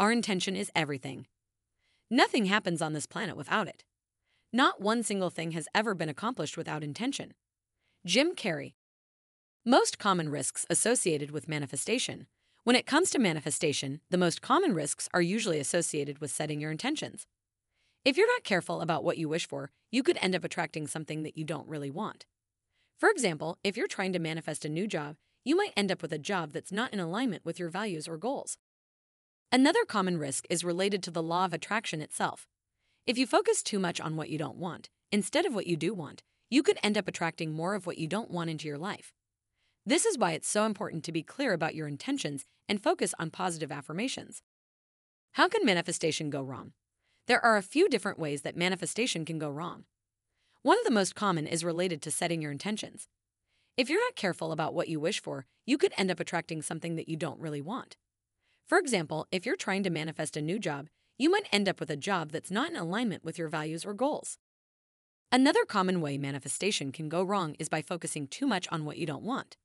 Our intention is everything. Nothing happens on this planet without it. Not one single thing has ever been accomplished without intention. Jim Carrey. Most common risks associated with manifestation. When it comes to manifestation, the most common risks are usually associated with setting your intentions. If you're not careful about what you wish for, you could end up attracting something that you don't really want. For example, if you're trying to manifest a new job, you might end up with a job that's not in alignment with your values or goals. Another common risk is related to the law of attraction itself. If you focus too much on what you don't want, instead of what you do want, you could end up attracting more of what you don't want into your life. This is why it's so important to be clear about your intentions and focus on positive affirmations. How can manifestation go wrong? There are a few different ways that manifestation can go wrong. One of the most common is related to setting your intentions. If you're not careful about what you wish for, you could end up attracting something that you don't really want. For example, if you're trying to manifest a new job, you might end up with a job that's not in alignment with your values or goals. Another common way manifestation can go wrong is by focusing too much on what you don't want.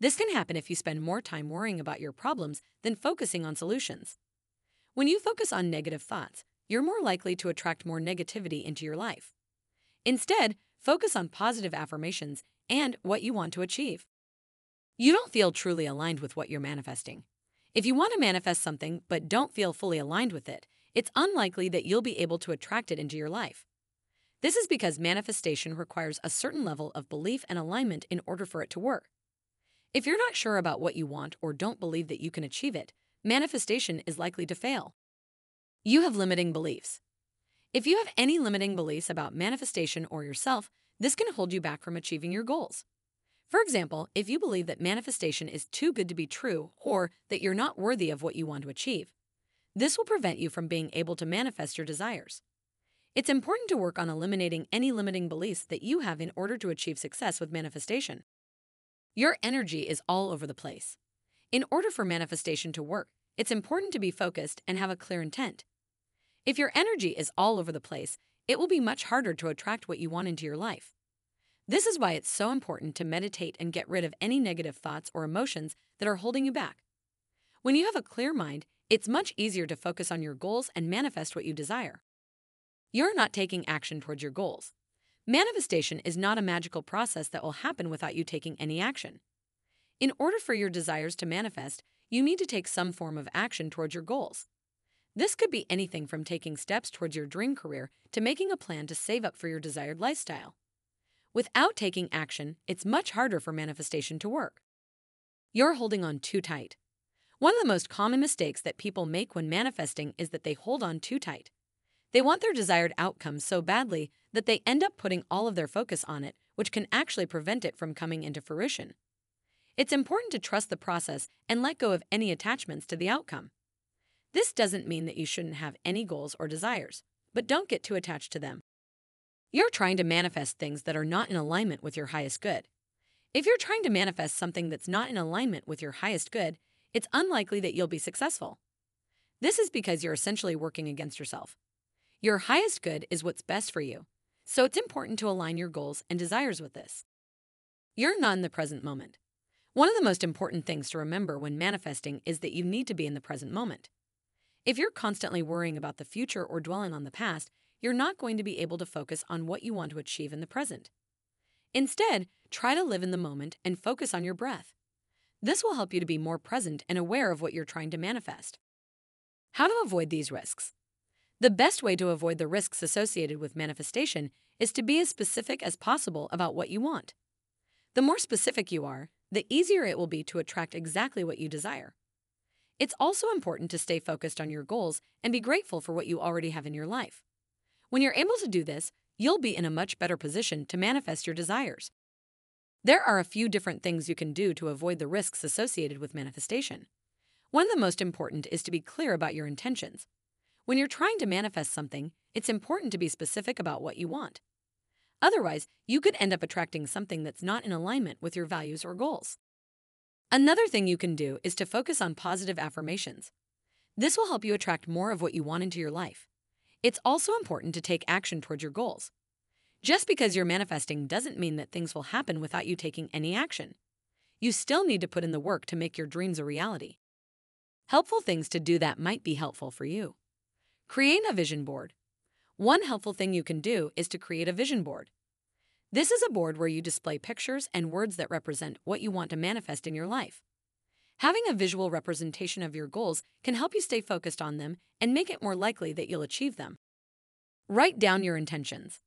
This can happen if you spend more time worrying about your problems than focusing on solutions. When you focus on negative thoughts, you're more likely to attract more negativity into your life. Instead, focus on positive affirmations and what you want to achieve. You don't feel truly aligned with what you're manifesting. If you want to manifest something but don't feel fully aligned with it, it's unlikely that you'll be able to attract it into your life. This is because manifestation requires a certain level of belief and alignment in order for it to work. If you're not sure about what you want or don't believe that you can achieve it, manifestation is likely to fail. You have limiting beliefs. If you have any limiting beliefs about manifestation or yourself, this can hold you back from achieving your goals. For example, if you believe that manifestation is too good to be true or that you're not worthy of what you want to achieve, this will prevent you from being able to manifest your desires. It's important to work on eliminating any limiting beliefs that you have in order to achieve success with manifestation. Your energy is all over the place. In order for manifestation to work, it's important to be focused and have a clear intent. If your energy is all over the place, it will be much harder to attract what you want into your life. This is why it's so important to meditate and get rid of any negative thoughts or emotions that are holding you back. When you have a clear mind, it's much easier to focus on your goals and manifest what you desire. You're not taking action towards your goals. Manifestation is not a magical process that will happen without you taking any action. In order for your desires to manifest, you need to take some form of action towards your goals. This could be anything from taking steps towards your dream career to making a plan to save up for your desired lifestyle. Without taking action, it's much harder for manifestation to work. You're holding on too tight. One of the most common mistakes that people make when manifesting is that they hold on too tight. They want their desired outcome so badly that they end up putting all of their focus on it, which can actually prevent it from coming into fruition. It's important to trust the process and let go of any attachments to the outcome. This doesn't mean that you shouldn't have any goals or desires, but don't get too attached to them. You're trying to manifest things that are not in alignment with your highest good. If you're trying to manifest something that's not in alignment with your highest good, it's unlikely that you'll be successful. This is because you're essentially working against yourself. Your highest good is what's best for you, so it's important to align your goals and desires with this. You're not in the present moment. One of the most important things to remember when manifesting is that you need to be in the present moment. If you're constantly worrying about the future or dwelling on the past, you're not going to be able to focus on what you want to achieve in the present. Instead, try to live in the moment and focus on your breath. This will help you to be more present and aware of what you're trying to manifest. How to avoid these risks? The best way to avoid the risks associated with manifestation is to be as specific as possible about what you want. The more specific you are, the easier it will be to attract exactly what you desire. It's also important to stay focused on your goals and be grateful for what you already have in your life. When you're able to do this, you'll be in a much better position to manifest your desires. There are a few different things you can do to avoid the risks associated with manifestation. One of the most important is to be clear about your intentions. When you're trying to manifest something, it's important to be specific about what you want. Otherwise, you could end up attracting something that's not in alignment with your values or goals. Another thing you can do is to focus on positive affirmations. This will help you attract more of what you want into your life. It's also important to take action towards your goals. Just because you're manifesting doesn't mean that things will happen without you taking any action. You still need to put in the work to make your dreams a reality. Helpful things to do that might be helpful for you. Create a vision board. One helpful thing you can do is to create a vision board. This is a board where you display pictures and words that represent what you want to manifest in your life. Having a visual representation of your goals can help you stay focused on them and make it more likely that you'll achieve them. Write down your intentions.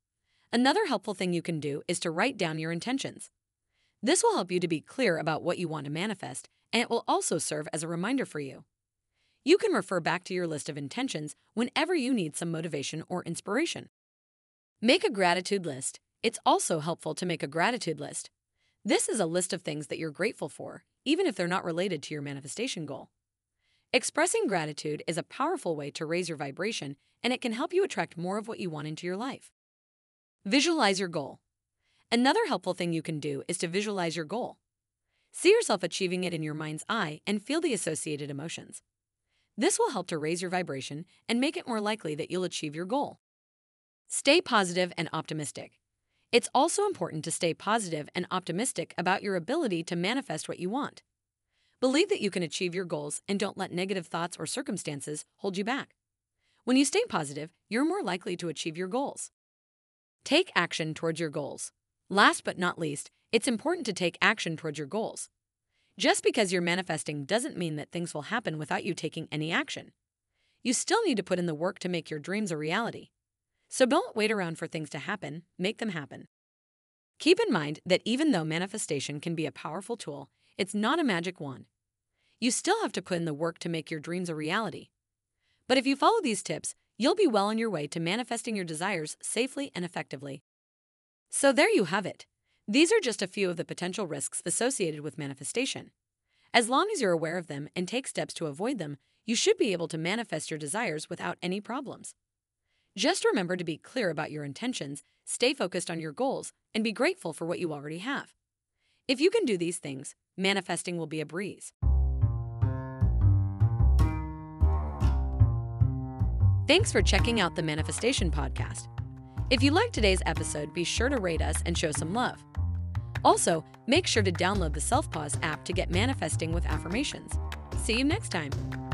Another helpful thing you can do is to write down your intentions. This will help you to be clear about what you want to manifest, and it will also serve as a reminder for you. You can refer back to your list of intentions whenever you need some motivation or inspiration. Make a gratitude list. It's also helpful to make a gratitude list. This is a list of things that you're grateful for, even if they're not related to your manifestation goal. Expressing gratitude is a powerful way to raise your vibration, and it can help you attract more of what you want into your life. Visualize your goal. Another helpful thing you can do is to visualize your goal. See yourself achieving it in your mind's eye and feel the associated emotions. This will help to raise your vibration and make it more likely that you'll achieve your goal. Stay positive and optimistic. It's also important to stay positive and optimistic about your ability to manifest what you want. Believe that you can achieve your goals and don't let negative thoughts or circumstances hold you back. When you stay positive, you're more likely to achieve your goals. Take action towards your goals. Last but not least, it's important to take action towards your goals. Just because you're manifesting doesn't mean that things will happen without you taking any action. You still need to put in the work to make your dreams a reality. So don't wait around for things to happen, make them happen. Keep in mind that even though manifestation can be a powerful tool, it's not a magic wand. You still have to put in the work to make your dreams a reality. But if you follow these tips, you'll be well on your way to manifesting your desires safely and effectively. So there you have it. These are just a few of the potential risks associated with manifestation. As long as you're aware of them and take steps to avoid them, you should be able to manifest your desires without any problems. Just remember to be clear about your intentions, stay focused on your goals, and be grateful for what you already have. If you can do these things, manifesting will be a breeze. Thanks for checking out the Manifestation Podcast. If you liked today's episode, be sure to rate us and show some love. Also, make sure to download the SelfPause app to get manifesting with affirmations. See you next time.